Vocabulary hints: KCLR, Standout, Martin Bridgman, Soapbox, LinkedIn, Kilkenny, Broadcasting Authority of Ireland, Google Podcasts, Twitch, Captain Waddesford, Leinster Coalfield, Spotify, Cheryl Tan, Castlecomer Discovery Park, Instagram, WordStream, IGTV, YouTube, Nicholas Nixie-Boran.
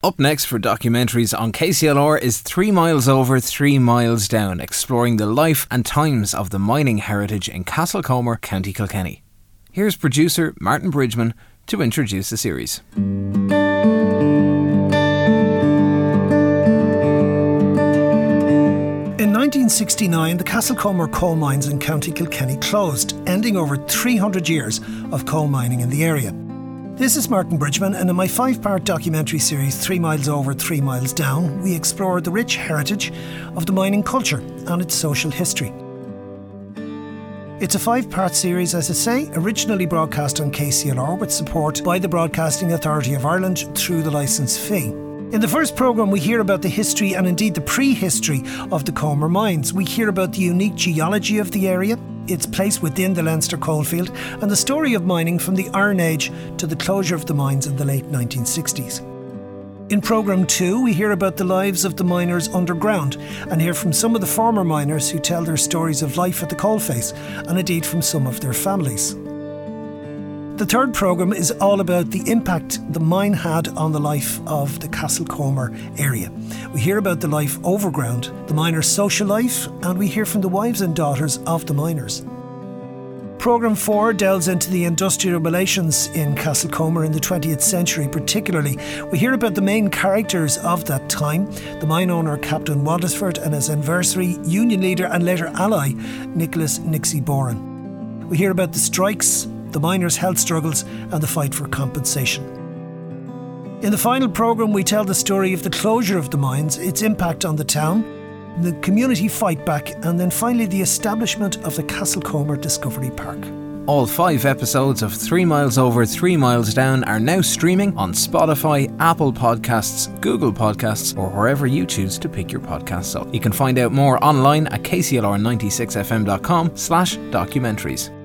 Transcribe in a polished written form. Up next for documentaries on KCLR is 3 Miles Over, 3 Miles Down, exploring the life and times of the mining heritage in Castlecomer, County Kilkenny. Here's producer Martin Bridgman to introduce the series. In 1969, the Castlecomer coal mines in County Kilkenny closed, ending over 300 years of coal mining in the area. This is Martin Bridgman, and in my 5-part documentary series 3 Miles Over, 3 Miles Down, we explore the rich heritage of the mining culture and its social history. It's a 5-part series, as I say, originally broadcast on KCLR with support by the Broadcasting Authority of Ireland through the licence fee. In the first programme we hear about the history and indeed the pre-history of the Comer mines. We hear about the unique geology of the area, its place within the Leinster Coalfield, and the story of mining from the Iron Age to the closure of the mines in the late 1960s. In programme 2, we hear about the lives of the miners underground and hear from some of the former miners who tell their stories of life at the coalface and indeed from some of their families. The third programme is all about the impact the mine had on the life of the Castlecomer area. We hear about the life overground, the miners' social life, and we hear from the wives and daughters of the miners. Programme 4 delves into the industrial relations in Castlecomer in the 20th century particularly. We hear about the main characters of that time, the mine owner Captain Waddesford and his adversary, union leader and later ally, Nicholas Nixie-Boran. We hear about the strikes, the miners' health struggles and the fight for compensation. In the final programme we tell the story of the closure of the mines, its impact on the town, the community fight back and then finally the establishment of the Castlecomer Discovery Park. All 5 episodes of 3 Miles Over, 3 Miles Down are now streaming on Spotify, Apple Podcasts, Google Podcasts or wherever you choose to pick your podcasts up. You can find out more online at kclr96fm.com/documentaries.